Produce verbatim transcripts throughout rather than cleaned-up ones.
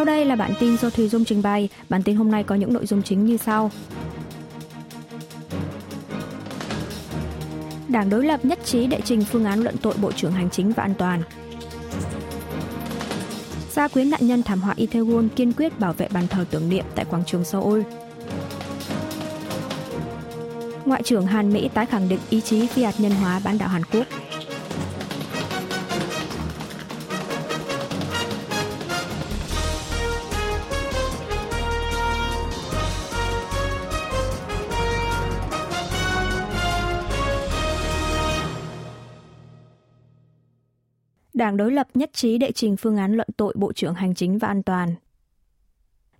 Sau đây là bản tin do Thùy Dung trình bày. Bản tin hôm nay có những nội dung chính như sau. Đảng đối lập nhất trí đệ trình phương án luận tội Bộ trưởng Hành chính và An toàn. Gia quyến nạn nhân thảm họa Itaewon kiên quyết bảo vệ bàn thờ tưởng niệm tại quảng trường Seoul. Ngoại trưởng Hàn Mỹ tái khẳng định ý chí phi hạt nhân hóa bán đảo Hàn Quốc. Đảng đối lập nhất trí đệ trình phương án luận tội Bộ trưởng Hành chính và An toàn.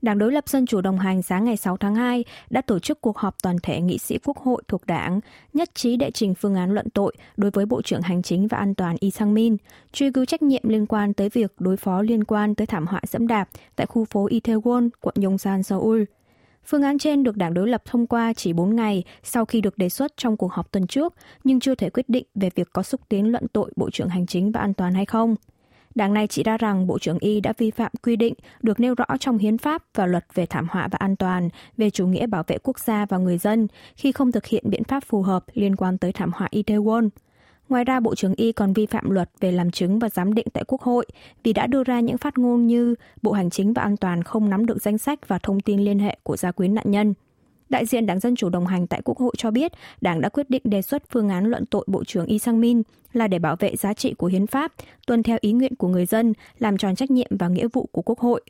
Đảng đối lập Dân chủ đồng hành sáng ngày sáu tháng hai đã tổ chức cuộc họp toàn thể nghị sĩ Quốc hội thuộc đảng, nhất trí đệ trình phương án luận tội đối với Bộ trưởng Hành chính và An toàn Yi Sang-min, truy cứu trách nhiệm liên quan tới việc đối phó liên quan tới thảm họa giẫm đạp tại khu phố Itaewon, quận Yoncheon, Seoul. Phương án trên được đảng đối lập thông qua chỉ bốn ngày sau khi được đề xuất trong cuộc họp tuần trước, nhưng chưa thể quyết định về việc có xúc tiến luận tội Bộ trưởng Hành chính và An toàn hay không. Đảng này chỉ ra rằng Bộ trưởng Y đã vi phạm quy định được nêu rõ trong Hiến pháp và Luật về thảm họa và an toàn, về chủ nghĩa bảo vệ quốc gia và người dân khi không thực hiện biện pháp phù hợp liên quan tới thảm họa Itaewon. Ngoài ra, Bộ trưởng Y còn vi phạm luật về làm chứng và giám định tại Quốc hội vì đã đưa ra những phát ngôn như Bộ Hành chính và An toàn không nắm được danh sách và thông tin liên hệ của gia quyến nạn nhân. Đại diện Đảng Dân chủ đồng hành tại Quốc hội cho biết, Đảng đã quyết định đề xuất phương án luận tội Bộ trưởng Yi Sang-min là để bảo vệ giá trị của Hiến pháp, tuân theo ý nguyện của người dân, làm tròn trách nhiệm và nghĩa vụ của Quốc hội.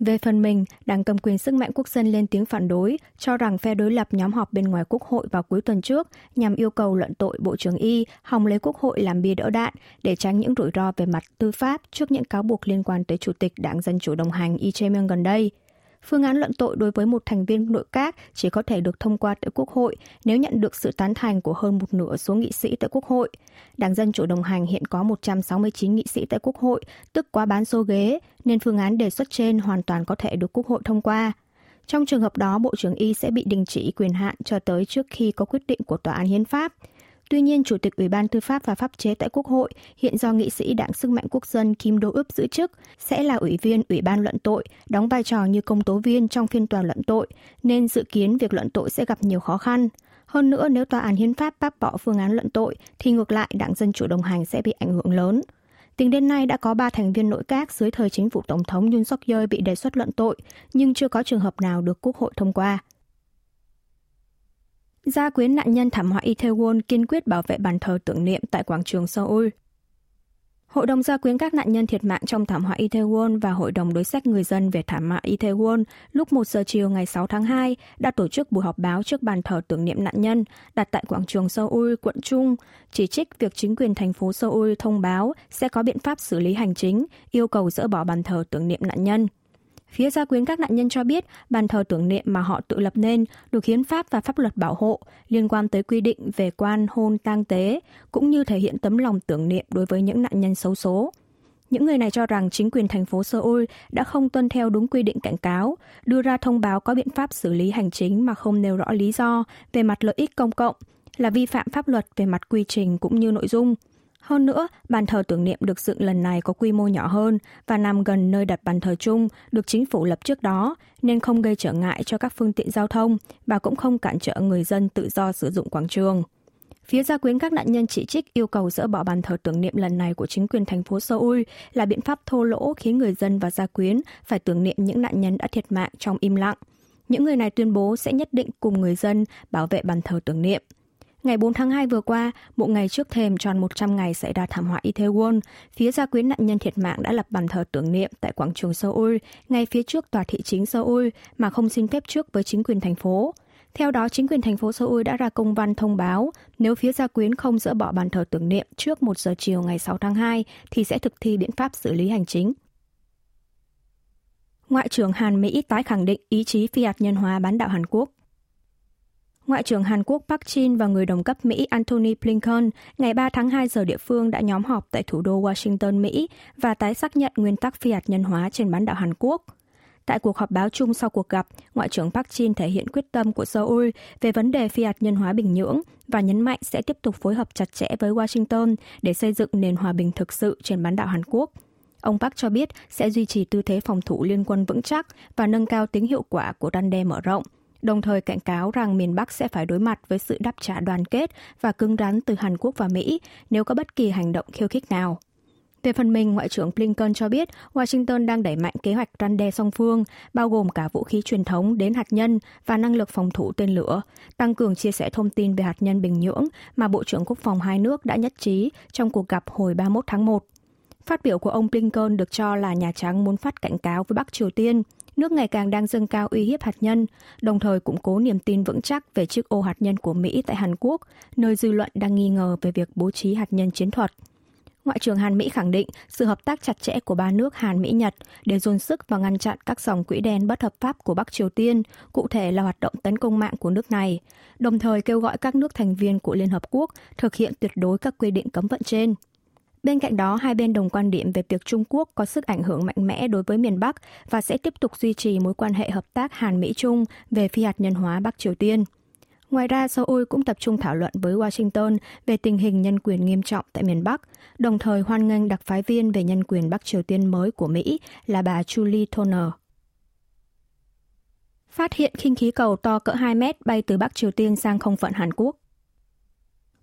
Về phần mình, Đảng cầm quyền Sức mạnh Quốc dân lên tiếng phản đối, cho rằng phe đối lập nhóm họp bên ngoài Quốc hội vào cuối tuần trước nhằm yêu cầu luận tội Bộ trưởng Y hòng lấy Quốc hội làm bia đỡ đạn để tránh những rủi ro về mặt tư pháp trước những cáo buộc liên quan tới Chủ tịch Đảng Dân chủ đồng hành Lee Jae-myung gần đây. Phương án luận tội đối với một thành viên nội các chỉ có thể được thông qua tại Quốc hội nếu nhận được sự tán thành của hơn một nửa số nghị sĩ tại Quốc hội. Đảng Dân chủ đồng hành hiện có một trăm sáu mươi chín nghị sĩ tại Quốc hội, tức quá bán số ghế, nên phương án đề xuất trên hoàn toàn có thể được Quốc hội thông qua. Trong trường hợp đó, Bộ trưởng Y sẽ bị đình chỉ quyền hạn cho tới trước khi có quyết định của Tòa án Hiến pháp. Tuy nhiên, Chủ tịch Ủy ban Tư pháp và Pháp chế tại Quốc hội, hiện do nghị sĩ Đảng Sức mạnh Quốc dân Kim Đô Ướp giữ chức, sẽ là ủy viên Ủy ban luận tội, đóng vai trò như công tố viên trong phiên tòa luận tội, nên dự kiến việc luận tội sẽ gặp nhiều khó khăn. Hơn nữa, nếu Tòa án Hiến pháp bác bỏ phương án luận tội, thì ngược lại Đảng Dân chủ đồng hành sẽ bị ảnh hưởng lớn. Tính đến nay đã có ba thành viên nội các dưới thời chính phủ Tổng thống Yoon Suk Yeol bị đề xuất luận tội, nhưng chưa có trường hợp nào được Quốc hội thông qua. Gia quyến nạn nhân thảm họa Itaewon kiên quyết bảo vệ bàn thờ tưởng niệm tại quảng trường Seoul. Hội đồng gia quyến các nạn nhân thiệt mạng trong thảm họa Itaewon và Hội đồng đối sách người dân về thảm họa Itaewon lúc một giờ chiều ngày sáu tháng hai đã tổ chức buổi họp báo trước bàn thờ tưởng niệm nạn nhân đặt tại quảng trường Seoul, quận Trung, chỉ trích việc chính quyền thành phố Seoul thông báo sẽ có biện pháp xử lý hành chính, yêu cầu dỡ bỏ bàn thờ tưởng niệm nạn nhân. Phía gia quyến các nạn nhân cho biết, bàn thờ tưởng niệm mà họ tự lập nên được hiến pháp và pháp luật bảo hộ liên quan tới quy định về quan hôn tang tế, cũng như thể hiện tấm lòng tưởng niệm đối với những nạn nhân xấu số. Những người này cho rằng chính quyền thành phố Seoul đã không tuân theo đúng quy định cảnh cáo, đưa ra thông báo có biện pháp xử lý hành chính mà không nêu rõ lý do về mặt lợi ích công cộng, là vi phạm pháp luật về mặt quy trình cũng như nội dung. Hơn nữa, bàn thờ tưởng niệm được dựng lần này có quy mô nhỏ hơn và nằm gần nơi đặt bàn thờ chung được chính phủ lập trước đó, nên không gây trở ngại cho các phương tiện giao thông và cũng không cản trở người dân tự do sử dụng quảng trường. Phía gia quyến các nạn nhân chỉ trích yêu cầu dỡ bỏ bàn thờ tưởng niệm lần này của chính quyền thành phố Seoul là biện pháp thô lỗ khiến người dân và gia quyến phải tưởng niệm những nạn nhân đã thiệt mạng trong im lặng. Những người này tuyên bố sẽ nhất định cùng người dân bảo vệ bàn thờ tưởng niệm. Ngày bốn tháng hai vừa qua, một ngày trước thềm tròn một trăm ngày xảy ra thảm họa Itaewon, phía gia quyến nạn nhân thiệt mạng đã lập bàn thờ tưởng niệm tại quảng trường Seoul, ngay phía trước tòa thị chính Seoul mà không xin phép trước với chính quyền thành phố. Theo đó, chính quyền thành phố Seoul đã ra công văn thông báo nếu phía gia quyến không dỡ bỏ bàn thờ tưởng niệm trước một giờ chiều ngày sáu tháng hai thì sẽ thực thi biện pháp xử lý hành chính. Ngoại trưởng Hàn Mỹ tái khẳng định ý chí phi hạt nhân hóa bán đảo Hàn Quốc. Ngoại trưởng Hàn Quốc Park Jin và người đồng cấp Mỹ Anthony Blinken ngày ba tháng hai giờ địa phương đã nhóm họp tại thủ đô Washington, Mỹ và tái xác nhận nguyên tắc phi hạt nhân hóa trên bán đảo Hàn Quốc. Tại cuộc họp báo chung sau cuộc gặp, Ngoại trưởng Park Jin thể hiện quyết tâm của Seoul về vấn đề phi hạt nhân hóa Bình Nhưỡng và nhấn mạnh sẽ tiếp tục phối hợp chặt chẽ với Washington để xây dựng nền hòa bình thực sự trên bán đảo Hàn Quốc. ông Park cho biết sẽ duy trì tư thế phòng thủ liên quân vững chắc và nâng cao tính hiệu quả của răn đe mở rộng, đồng thời cảnh cáo rằng miền Bắc sẽ phải đối mặt với sự đáp trả đoàn kết và cứng rắn từ Hàn Quốc và Mỹ nếu có bất kỳ hành động khiêu khích nào. Về phần mình, Ngoại trưởng Blinken cho biết Washington đang đẩy mạnh kế hoạch răn đe song phương, bao gồm cả vũ khí truyền thống đến hạt nhân và năng lực phòng thủ tên lửa, tăng cường chia sẻ thông tin về hạt nhân Bình Nhưỡng mà Bộ trưởng Quốc phòng hai nước đã nhất trí trong cuộc gặp hồi ba mươi mốt tháng một. Phát biểu của ông Blinken được cho là Nhà Trắng muốn phát cảnh cáo với Bắc Triều Tiên, nước ngày càng đang dâng cao uy hiếp hạt nhân, đồng thời củng cố niềm tin vững chắc về chiếc ô hạt nhân của Mỹ tại Hàn Quốc, nơi dư luận đang nghi ngờ về việc bố trí hạt nhân chiến thuật. Ngoại trưởng Hàn Mỹ khẳng định sự hợp tác chặt chẽ của ba nước Hàn, Mỹ, Nhật để dồn sức vào ngăn chặn các dòng quỹ đen bất hợp pháp của Bắc Triều Tiên, cụ thể là hoạt động tấn công mạng của nước này, đồng thời kêu gọi các nước thành viên của Liên Hợp Quốc thực hiện tuyệt đối các quy định cấm vận trên. Bên cạnh đó, hai bên đồng quan điểm về việc Trung Quốc có sức ảnh hưởng mạnh mẽ đối với miền Bắc và sẽ tiếp tục duy trì mối quan hệ hợp tác Hàn-Mỹ-Trung về phi hạt nhân hóa Bắc Triều Tiên. Ngoài ra, Seoul cũng tập trung thảo luận với Washington về tình hình nhân quyền nghiêm trọng tại miền Bắc, đồng thời hoan nghênh đặc phái viên về nhân quyền Bắc Triều Tiên mới của Mỹ là bà Julie Turner. Phát hiện khinh khí cầu to cỡ hai mét bay từ Bắc Triều Tiên sang không phận Hàn Quốc.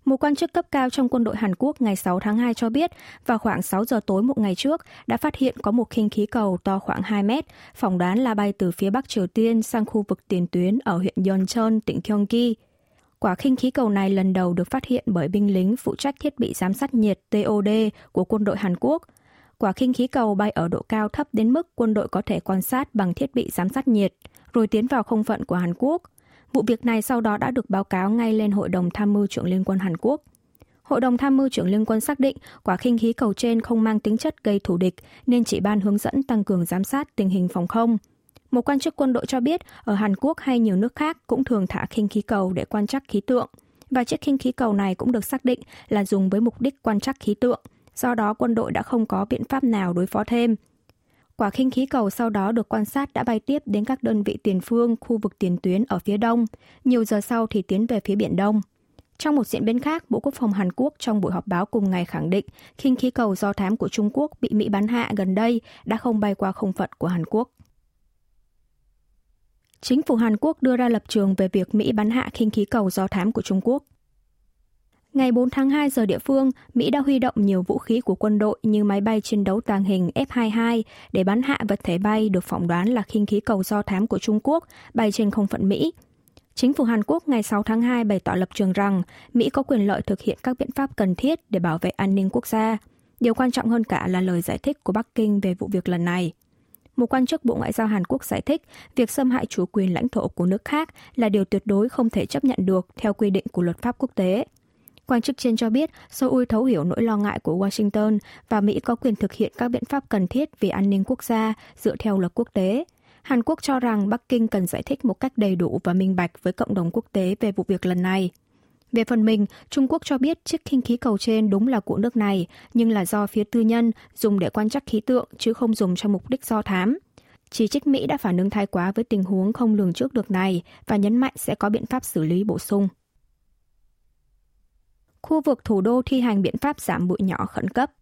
Một quan chức cấp cao trong quân đội Hàn Quốc ngày sáu tháng hai cho biết vào khoảng sáu giờ tối một ngày trước đã phát hiện có một khinh khí cầu to khoảng hai mét, phỏng đoán là bay từ phía Bắc Triều Tiên sang khu vực tiền tuyến ở huyện Yoncheon, tỉnh Gyeonggi. Quả khinh khí cầu này lần đầu được phát hiện bởi binh lính phụ trách thiết bị giám sát nhiệt tê ô đê của quân đội Hàn Quốc. Quả khinh khí cầu bay ở độ cao thấp đến mức quân đội có thể quan sát bằng thiết bị giám sát nhiệt, rồi tiến vào không phận của Hàn Quốc. Vụ việc này sau đó đã được báo cáo ngay lên Hội đồng Tham mưu trưởng Liên quân Hàn Quốc. Hội đồng Tham mưu trưởng Liên quân xác định quả khinh khí cầu trên không mang tính chất gây thù địch nên chỉ ban hướng dẫn tăng cường giám sát tình hình phòng không. Một quan chức quân đội cho biết ở Hàn Quốc hay nhiều nước khác cũng thường thả khinh khí cầu để quan trắc khí tượng, và chiếc khinh khí cầu này cũng được xác định là dùng với mục đích quan trắc khí tượng, do đó quân đội đã không có biện pháp nào đối phó thêm. Quả khinh khí cầu sau đó được quan sát đã bay tiếp đến các đơn vị tiền phương, khu vực tiền tuyến ở phía đông, nhiều giờ sau thì tiến về phía Biển Đông. Trong một diễn biến khác, Bộ Quốc phòng Hàn Quốc trong buổi họp báo cùng ngày khẳng định khinh khí cầu do thám của Trung Quốc bị Mỹ bắn hạ gần đây đã không bay qua không phận của Hàn Quốc. Chính phủ Hàn Quốc đưa ra lập trường về việc Mỹ bắn hạ khinh khí cầu do thám của Trung Quốc. Ngày bốn tháng hai giờ địa phương, Mỹ đã huy động nhiều vũ khí của quân đội như máy bay chiến đấu tàng hình ép hai mươi hai để bắn hạ vật thể bay được phỏng đoán là khinh khí cầu do thám của Trung Quốc bay trên không phận Mỹ. Chính phủ Hàn Quốc ngày sáu tháng hai bày tỏ lập trường rằng Mỹ có quyền lợi thực hiện các biện pháp cần thiết để bảo vệ an ninh quốc gia. Điều quan trọng hơn cả là lời giải thích của Bắc Kinh về vụ việc lần này. Một quan chức Bộ Ngoại giao Hàn Quốc giải thích việc xâm hại chủ quyền lãnh thổ của nước khác là điều tuyệt đối không thể chấp nhận được theo quy định của luật pháp quốc tế. Quan chức trên cho biết Seoul thấu hiểu nỗi lo ngại của Washington và Mỹ có quyền thực hiện các biện pháp cần thiết về an ninh quốc gia dựa theo luật quốc tế. Hàn Quốc cho rằng Bắc Kinh cần giải thích một cách đầy đủ và minh bạch với cộng đồng quốc tế về vụ việc lần này. Về phần mình, Trung Quốc cho biết chiếc khinh khí cầu trên đúng là của nước này, nhưng là do phía tư nhân dùng để quan trắc khí tượng chứ không dùng cho mục đích do thám. Chỉ trích Mỹ đã phản ứng thái quá với tình huống không lường trước được này và nhấn mạnh sẽ có biện pháp xử lý bổ sung. Khu vực thủ đô thi hành biện pháp giảm bụi nhỏ khẩn cấp.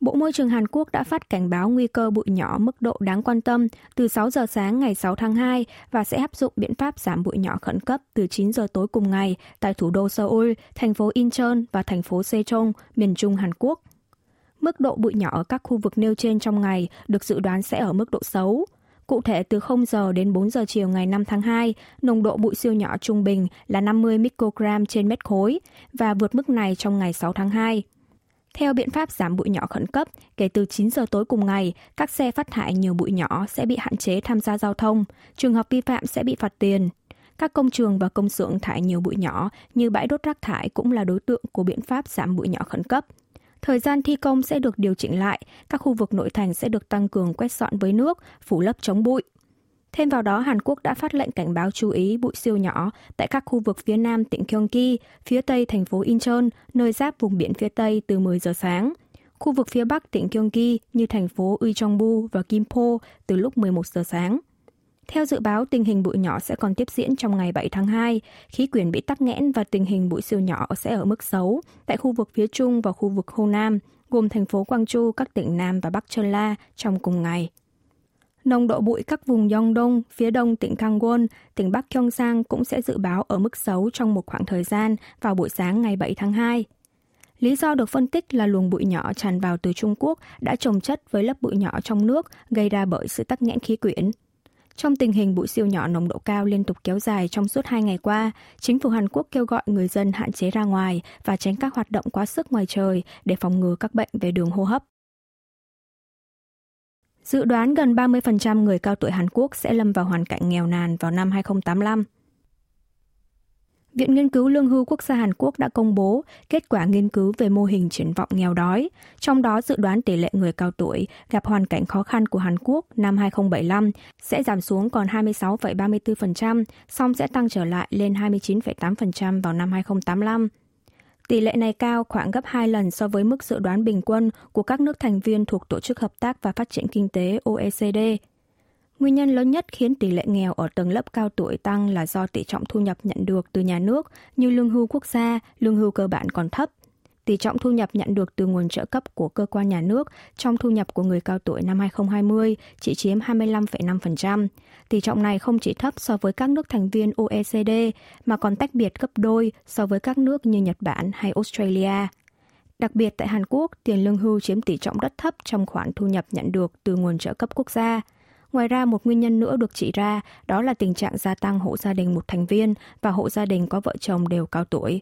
Bộ Môi trường Hàn Quốc đã phát cảnh báo nguy cơ bụi nhỏ mức độ đáng quan tâm từ sáu giờ sáng ngày sáu tháng hai và sẽ áp dụng biện pháp giảm bụi nhỏ khẩn cấp từ chín giờ tối cùng ngày tại thủ đô Seoul, thành phố Incheon và thành phố Cheongdo, miền Trung Hàn Quốc. Mức độ bụi nhỏ ở các khu vực nêu trên trong ngày được dự đoán sẽ ở mức độ xấu. Cụ thể, từ không giờ đến bốn giờ chiều ngày năm tháng hai, nồng độ bụi siêu nhỏ trung bình là năm mươi microgram trên mét khối và vượt mức này trong ngày sáu tháng hai. Theo biện pháp giảm bụi nhỏ khẩn cấp, kể từ chín giờ tối cùng ngày, các xe phát thải nhiều bụi nhỏ sẽ bị hạn chế tham gia giao thông, trường hợp vi phạm sẽ bị phạt tiền. Các công trường và công xưởng thải nhiều bụi nhỏ như bãi đốt rác thải cũng là đối tượng của biện pháp giảm bụi nhỏ khẩn cấp. Thời gian thi công sẽ được điều chỉnh lại, các khu vực nội thành sẽ được tăng cường quét dọn với nước, phủ lớp chống bụi. Thêm vào đó, Hàn Quốc đã phát lệnh cảnh báo chú ý bụi siêu nhỏ tại các khu vực phía nam tỉnh Gyeonggi, phía tây thành phố Incheon, nơi giáp vùng biển phía tây từ mười giờ sáng. Khu vực phía bắc tỉnh Gyeonggi như thành phố Uijeongbu và Gimpo từ lúc mười một giờ sáng. Theo dự báo, tình hình bụi nhỏ sẽ còn tiếp diễn trong ngày bảy tháng hai. Khí quyển bị tắc nghẽn và tình hình bụi siêu nhỏ sẽ ở mức xấu tại khu vực phía Trung và khu vực Hồ Nam, gồm thành phố Quang Chu, các tỉnh Nam và Bắc Cholla trong cùng ngày. Nồng độ bụi các vùng Yongdong, phía đông tỉnh Kangwon, tỉnh Bắc Gyeongsang cũng sẽ dự báo ở mức xấu trong một khoảng thời gian vào buổi sáng ngày bảy tháng hai. Lý do được phân tích là luồng bụi nhỏ tràn vào từ Trung Quốc đã chồng chất với lớp bụi nhỏ trong nước gây ra bởi sự tắc nghẽn khí quyển. Trong tình hình bụi siêu nhỏ nồng độ cao liên tục kéo dài trong suốt hai ngày qua, chính phủ Hàn Quốc kêu gọi người dân hạn chế ra ngoài và tránh các hoạt động quá sức ngoài trời để phòng ngừa các bệnh về đường hô hấp. Dự đoán gần ba mươi phần trăm người cao tuổi Hàn Quốc sẽ lâm vào hoàn cảnh nghèo nàn vào năm hai không tám lăm. Viện Nghiên cứu Lương hưu Quốc gia Hàn Quốc đã công bố kết quả nghiên cứu về mô hình triển vọng nghèo đói, trong đó dự đoán tỷ lệ người cao tuổi gặp hoàn cảnh khó khăn của Hàn Quốc năm hai không bảy lăm sẽ giảm xuống còn hai mươi sáu phẩy ba mươi tư phần trăm, song sẽ tăng trở lại lên hai mươi chín phẩy tám phần trăm vào năm hai không tám lăm. Tỷ lệ này cao khoảng gấp hai lần so với mức dự đoán bình quân của các nước thành viên thuộc Tổ chức Hợp tác và Phát triển Kinh tế O E C D. Nguyên nhân lớn nhất khiến tỷ lệ nghèo ở tầng lớp cao tuổi tăng là do tỷ trọng thu nhập nhận được từ nhà nước như lương hưu quốc gia, lương hưu cơ bản còn thấp. Tỷ trọng thu nhập nhận được từ nguồn trợ cấp của cơ quan nhà nước trong thu nhập của người cao tuổi năm hai không hai không chỉ chiếm hai mươi lăm phẩy năm phần trăm. Tỷ trọng này không chỉ thấp so với các nước thành viên O E C D mà còn tách biệt gấp đôi so với các nước như Nhật Bản hay Australia. Đặc biệt tại Hàn Quốc, tiền lương hưu chiếm tỷ trọng rất thấp trong khoản thu nhập nhận được từ nguồn trợ cấp quốc gia. Ngoài ra, một nguyên nhân nữa được chỉ ra đó là tình trạng gia tăng hộ gia đình một thành viên và hộ gia đình có vợ chồng đều cao tuổi.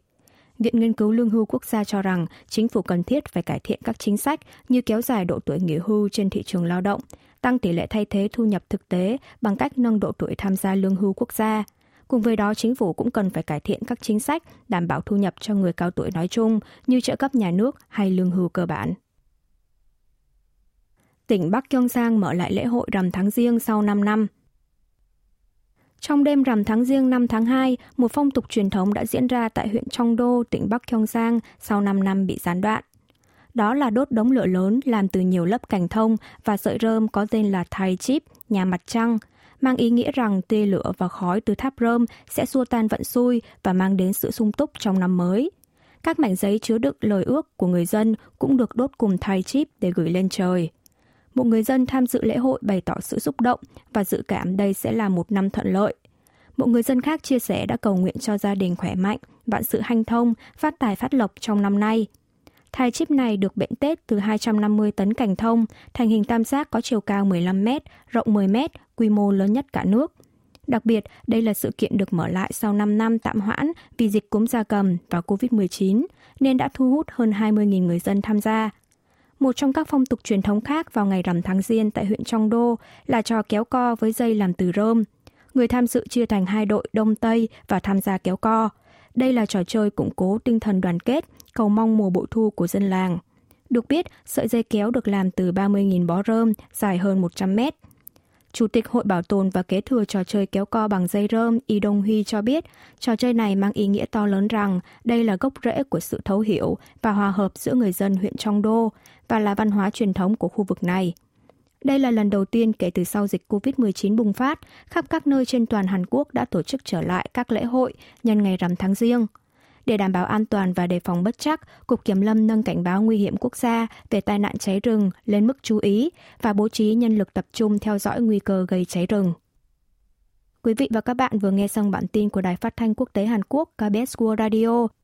Viện Nghiên cứu Lương hưu Quốc gia cho rằng chính phủ cần thiết phải cải thiện các chính sách như kéo dài độ tuổi nghỉ hưu trên thị trường lao động, tăng tỷ lệ thay thế thu nhập thực tế bằng cách nâng độ tuổi tham gia lương hưu quốc gia. Cùng với đó, chính phủ cũng cần phải cải thiện các chính sách đảm bảo thu nhập cho người cao tuổi nói chung như trợ cấp nhà nước hay lương hưu cơ bản. Tỉnh Bắc Gyeongsang mở lại lễ hội rằm tháng Giêng sau năm năm. Trong đêm rằm tháng Giêng năm tháng hai, một phong tục truyền thống đã diễn ra tại huyện Trong Đô, tỉnh Bắc Gyeongsang sau năm năm bị gián đoạn. Đó là đốt đống lửa lớn làm từ nhiều lớp cành thông và sợi rơm có tên là Thai chip, nhà mặt trăng, mang ý nghĩa rằng tia lửa và khói từ tháp rơm sẽ xua tan vận xui và mang đến sự sung túc trong năm mới. Các mảnh giấy chứa đựng lời ước của người dân cũng được đốt cùng Thai chip để gửi lên trời. Một người dân tham dự lễ hội bày tỏ sự xúc động và dự cảm đây sẽ là một năm thuận lợi. Một người dân khác chia sẻ đã cầu nguyện cho gia đình khỏe mạnh, vạn sự hanh thông, phát tài phát lộc trong năm nay. Thai chip này được bện tết từ hai trăm năm mươi tấn cành thông, thành hình tam giác có chiều cao mười lăm mét, rộng mười mét, quy mô lớn nhất cả nước. Đặc biệt, đây là sự kiện được mở lại sau năm năm tạm hoãn vì dịch cúm gia cầm và covid mười chín, nên đã thu hút hơn hai mươi nghìn người dân tham gia. Một trong các phong tục truyền thống khác vào ngày rằm tháng Giêng tại huyện Trong Đô là trò kéo co với dây làm từ rơm. Người tham dự chia thành hai đội Đông Tây và tham gia kéo co. Đây là trò chơi củng cố tinh thần đoàn kết, cầu mong mùa bội thu của dân làng. Được biết, sợi dây kéo được làm từ ba mươi nghìn bó rơm, dài hơn một trăm mét. Chủ tịch Hội Bảo tồn và Kế thừa trò chơi kéo co bằng dây rơm Y Đông Huy cho biết, trò chơi này mang ý nghĩa to lớn rằng đây là gốc rễ của sự thấu hiểu và hòa hợp giữa người dân huyện Trong Đô và là văn hóa truyền thống của khu vực này. Đây là lần đầu tiên kể từ sau dịch covid mười chín bùng phát, khắp các nơi trên toàn Hàn Quốc đã tổ chức trở lại các lễ hội nhân ngày rằm tháng Giêng. Để đảm bảo an toàn và đề phòng bất trắc, Cục Kiểm lâm nâng cảnh báo nguy hiểm quốc gia về tai nạn cháy rừng lên mức chú ý và bố trí nhân lực tập trung theo dõi nguy cơ gây cháy rừng. Quý vị và các bạn vừa nghe xong bản tin của Đài Phát thanh Quốc tế Hàn Quốc K B S World Radio.